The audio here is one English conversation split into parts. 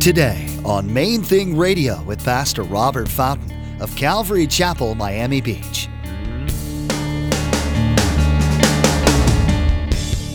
Today on Main Thing Radio with Pastor Robert Fountain of Calvary Chapel, Miami Beach.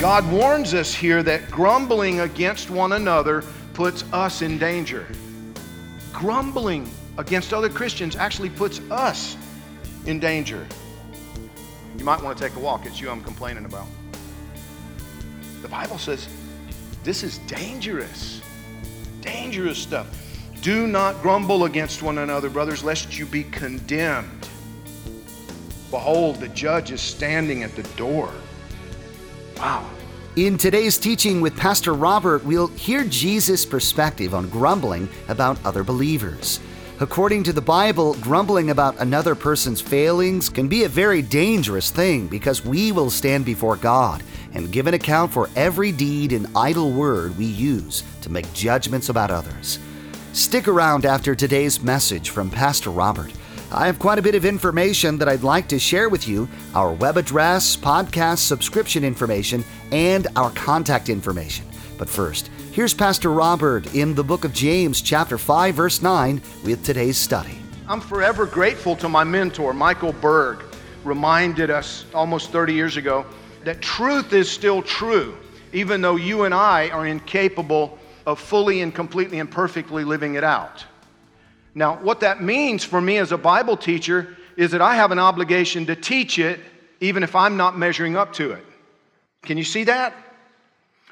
God warns us here that grumbling against one another puts us in danger. Grumbling against other Christians actually puts us in danger. You might want to take a walk. It's you I'm complaining about. The Bible says this is dangerous. Dangerous stuff. Do not grumble against one another, brothers, lest you be condemned. Behold, the judge is standing at the door. Wow. In today's teaching with Pastor Robert, we'll hear Jesus' perspective on grumbling about other believers. According to the Bible, grumbling about another person's failings can be a very dangerous thing because we will stand before God and give an account for every deed and idle word we use to make judgments about others. Stick around after today's message from Pastor Robert. I have quite a bit of information that I'd like to share with you, our web address, podcast subscription information, and our contact information. But first, here's Pastor Robert in the book of James, chapter 5, verse 9, with today's study. I'm forever grateful to my mentor, Michael Berg, reminded us almost 30 years ago that truth is still true, even though you and I are incapable of fully and completely and perfectly living it out. Now, what that means for me as a Bible teacher is that I have an obligation to teach it, even if I'm not measuring up to it. Can you see that?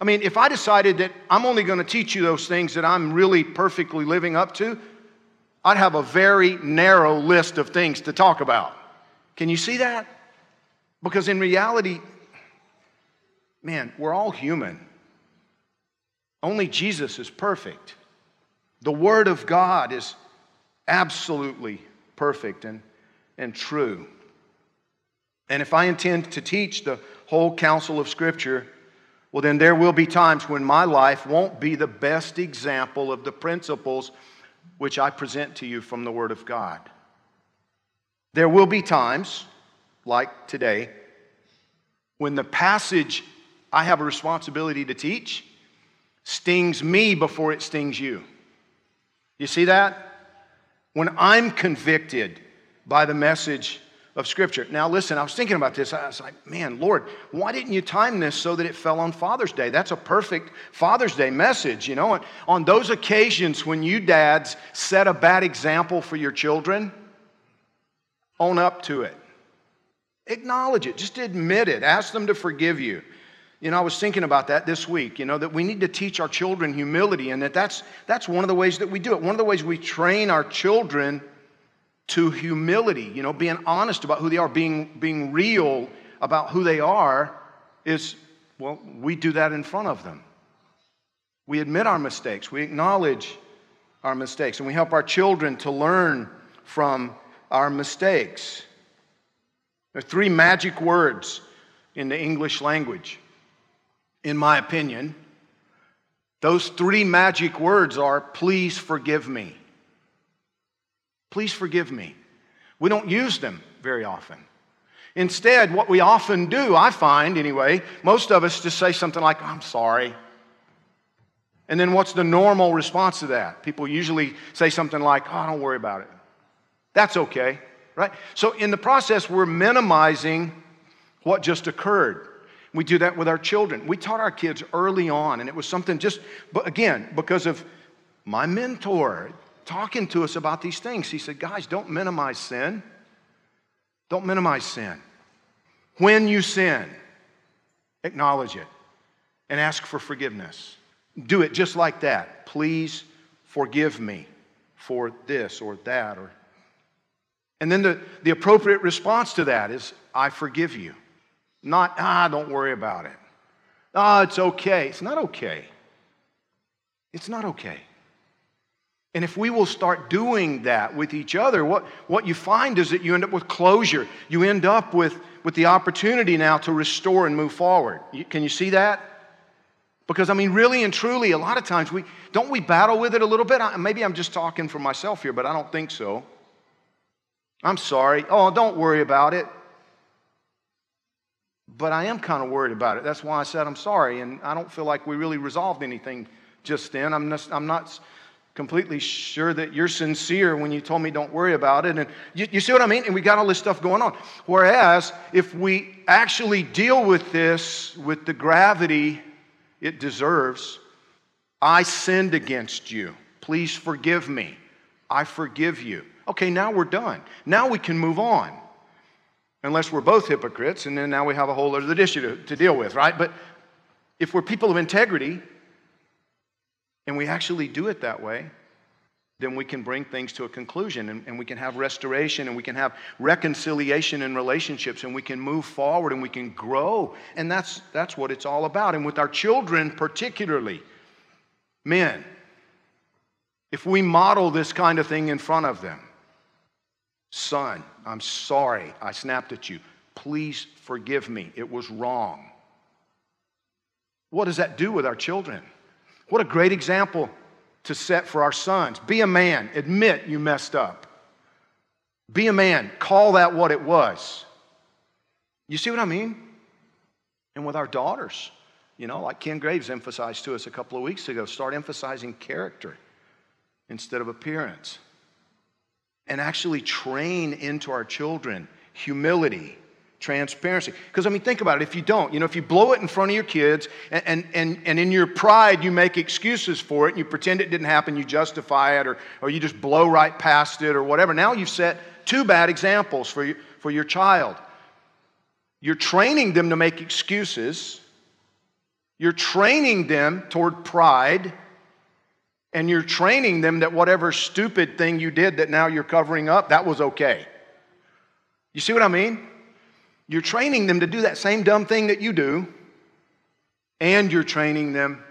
I mean, if I decided that I'm only going to teach you those things that I'm really perfectly living up to, I'd have a very narrow list of things to talk about. Can you see that? Because in reality, man, we're all human. Only Jesus is perfect. The Word of God is absolutely perfect and true. And if I intend to teach the whole counsel of Scripture, well, then there will be times when my life won't be the best example of the principles which I present to you from the Word of God. There will be times, like today, when the passage I have a responsibility to teach stings me before it stings you. You see that? When I'm convicted by the message of Scripture. Now listen, I was thinking about this. I was like, man, Lord, why didn't you time this so that it fell on Father's Day? That's a perfect Father's Day message, you know. And on those occasions when you dads set a bad example for your children, own up to it. Acknowledge it. Just admit it. Ask them to forgive you. You know, I was thinking about that this week, you know, that we need to teach our children humility, and that's one of the ways that we do it. One of the ways we train our children to humility, you know, being honest about who they are, being real about who they are is, well, we do that in front of them. We admit our mistakes. We acknowledge our mistakes. And we help our children to learn from our mistakes. There are three magic words in the English language. In my opinion, those three magic words are, please forgive me. Please forgive me. We don't use them very often. Instead, what we often do, I find anyway, most of us just say something like, I'm sorry. And then what's the normal response to that? People usually say something like, oh, don't worry about it. That's okay, right? So in the process, we're minimizing what just occurred. We do that with our children. We taught our kids early on, and it was something just, but again, because of my mentor talking to us about these things. He said, guys, don't minimize sin. Don't minimize sin. When you sin, acknowledge it and ask for forgiveness. Do it just like that. Please forgive me for this or that. And then the appropriate response to that is, I forgive you. Not, don't worry about it. It's okay. It's not okay. It's not okay. And if we will start doing that with each other, what you find is that you end up with closure. You end up with the opportunity now to restore and move forward. Can you see that? Because, I mean, really and truly, a lot of times, we battle with it a little bit? Maybe I'm just talking for myself here, but I don't think so. I'm sorry. Oh, don't worry about it. But I am kind of worried about it. That's why I said I'm sorry, and I don't feel like we really resolved anything just then. I'm not completely sure that you're sincere when you told me don't worry about it. And you see what I mean? And we got all this stuff going on. Whereas if we actually deal with this with the gravity it deserves, I sinned against you. Please forgive me. I forgive you. Okay, now we're done. Now we can move on. Unless we're both hypocrites, and then now we have a whole other issue to deal with, right? But if we're people of integrity, and we actually do it that way, then we can bring things to a conclusion, and we can have restoration, and we can have reconciliation in relationships, and we can move forward, and we can grow. And that's what it's all about. And with our children particularly, men, if we model this kind of thing in front of them, son, I'm sorry I snapped at you. Please forgive me. It was wrong. What does that do with our children? What a great example to set for our sons. Be a man. Admit you messed up. Be a man. Call that what it was. You see what I mean? And with our daughters, you know, like Ken Graves emphasized to us a couple of weeks ago, start emphasizing character instead of appearance. And actually train into our children humility, transparency. Because, I mean, think about it. If you don't, you know, if you blow it in front of your kids and in your pride you make excuses for it and you pretend it didn't happen, you justify it or you just blow right past it or whatever. Now you've set two bad examples for your child. You're training them to make excuses. You're training them toward pride. And you're training them that whatever stupid thing you did that now you're covering up, that was okay. You see what I mean? You're training them to do that same dumb thing that you do, and you're training them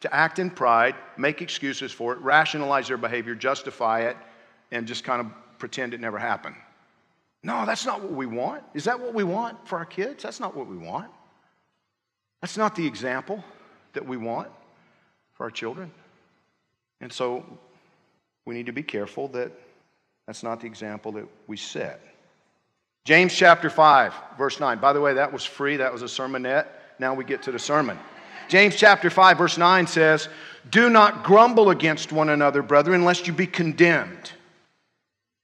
to act in pride, make excuses for it, rationalize their behavior, justify it, and just kind of pretend it never happened. No, that's not what we want. Is that what we want for our kids? That's not what we want. That's not the example that we want for our children. And so we need to be careful that that's not the example that we set. James chapter 5, verse 9. By the way, that was free. That was a sermonette. Now we get to the sermon. James chapter 5, verse 9 says, "Do not grumble against one another, brethren, lest you be condemned.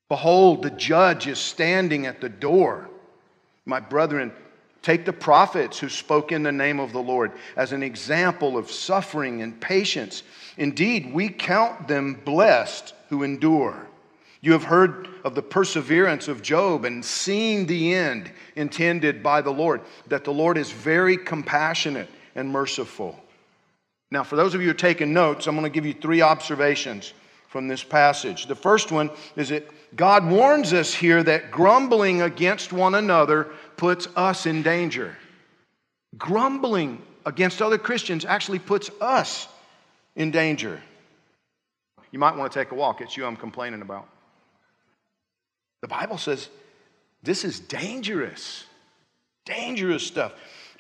Behold, the judge is standing at the door. My brethren, take the prophets who spoke in the name of the Lord as an example of suffering and patience. Indeed, we count them blessed who endure. You have heard of the perseverance of Job and seen the end intended by the Lord, that the Lord is very compassionate and merciful." Now, for those of you who are taking notes, I'm going to give you three observations from this passage. The first one is that God warns us here that grumbling against one another puts us in danger. Grumbling against other Christians actually puts us in danger. You might want to take a walk. It's you I'm complaining about. The Bible says this is dangerous. Dangerous stuff.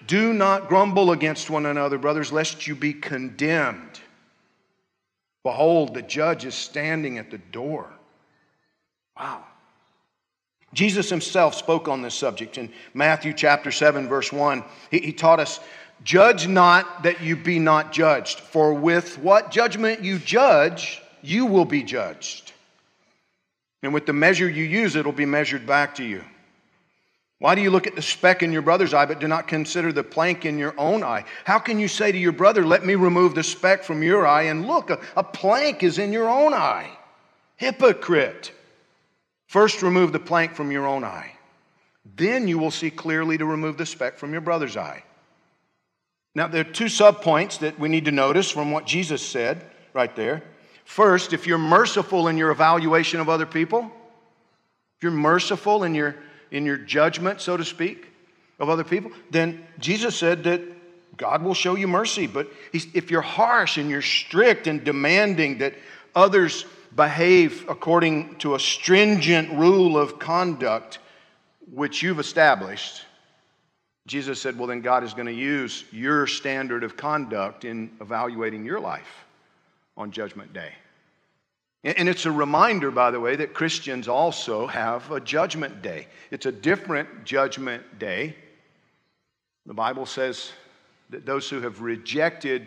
Do not grumble against one another, brothers, lest you be condemned. Behold, the judge is standing at the door. Wow. Jesus himself spoke on this subject in Matthew chapter 7, verse 1. He taught us, "Judge not that you be not judged, for with what judgment you judge, you will be judged. And with the measure you use, it will be measured back to you. Why do you look at the speck in your brother's eye, but do not consider the plank in your own eye? How can you say to your brother, let me remove the speck from your eye, and look, a plank is in your own eye? Hypocrite! First remove the plank from your own eye. Then you will see clearly to remove the speck from your brother's eye." Now, there are two subpoints that we need to notice from what Jesus said right there. First, if you're merciful in your evaluation of other people, if you're merciful in your judgment, so to speak, of other people, then Jesus said that God will show you mercy. But if you're harsh and you're strict and demanding that others behave according to a stringent rule of conduct which you've established, Jesus said, well, then God is going to use your standard of conduct in evaluating your life on Judgment Day. And it's a reminder, by the way, that Christians also have a judgment day. It's a different judgment day. The Bible says that those who have rejected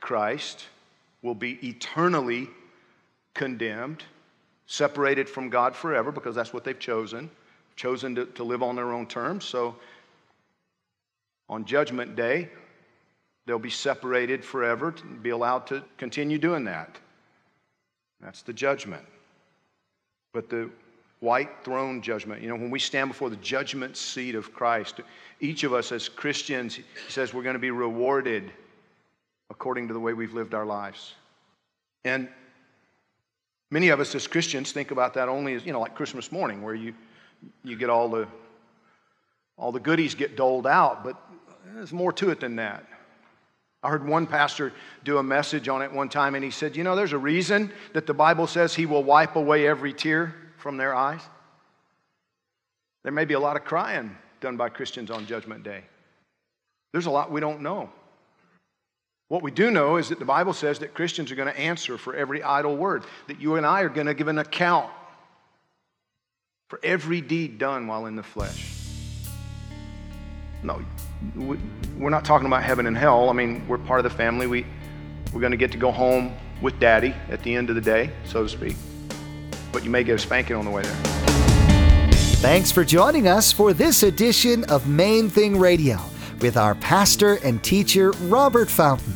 Christ will be eternally condemned, separated from God forever, because that's what they've chosen to live on their own terms. So on Judgment Day, they'll be separated forever, to be allowed to continue doing that. That's the judgment. But the white throne judgment, when we stand before the judgment seat of Christ, each of us as Christians, he says we're going to be rewarded according to the way we've lived our lives. And many of us as Christians think about that only as, like Christmas morning, where you get all the goodies get doled out, but there's more to it than that. I heard one pastor do a message on it one time, and he said, there's a reason that the Bible says he will wipe away every tear from their eyes. There may be a lot of crying done by Christians on Judgment Day. There's a lot we don't know. What we do know is that the Bible says that Christians are going to answer for every idle word, that you and I are going to give an account for every deed done while in the flesh. No, we're not talking about heaven and hell. I mean, we're part of the family. We're going to get to go home with Daddy at the end of the day, so to speak. But you may get a spanking on the way there. Thanks for joining us for this edition of Main Thing Radio with our pastor and teacher, Robert Fountain.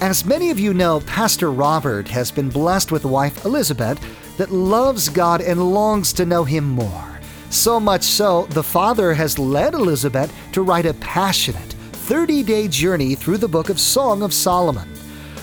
As many of you know, Pastor Robert has been blessed with a wife, Elizabeth, that loves God and longs to know Him more. So much so, the Father has led Elizabeth to write a passionate 30-day journey through the book of Song of Solomon.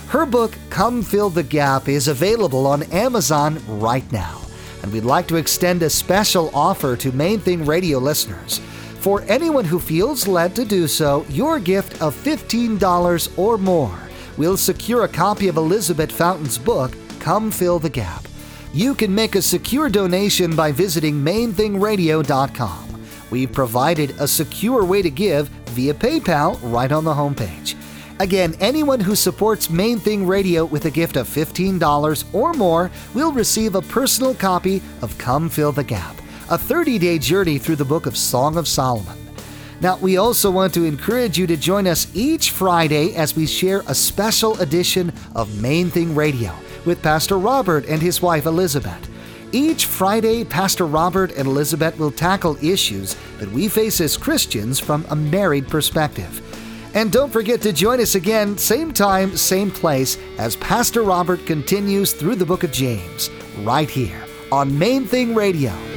Her book, Come Fill the Gap, is available on Amazon right now. And we'd like to extend a special offer to Main Thing Radio listeners. For anyone who feels led to do so, your gift of $15 or more will secure a copy of Elizabeth Fountain's book, Come Fill the Gap. You can make a secure donation by visiting mainthingradio.com. We've provided a secure way to give via PayPal right on the homepage. Again, anyone who supports Main Thing Radio with a gift of $15 or more will receive a personal copy of Come Fill the Gap, a 30-day journey through the book of Song of Solomon. Now, we also want to encourage you to join us each Friday as we share a special edition of Main Thing Radio with Pastor Robert and his wife, Elizabeth. Each Friday, Pastor Robert and Elizabeth will tackle issues that we face as Christians from a married perspective. And don't forget to join us again, same time, same place, as Pastor Robert continues through the book of James, right here on Main Thing Radio.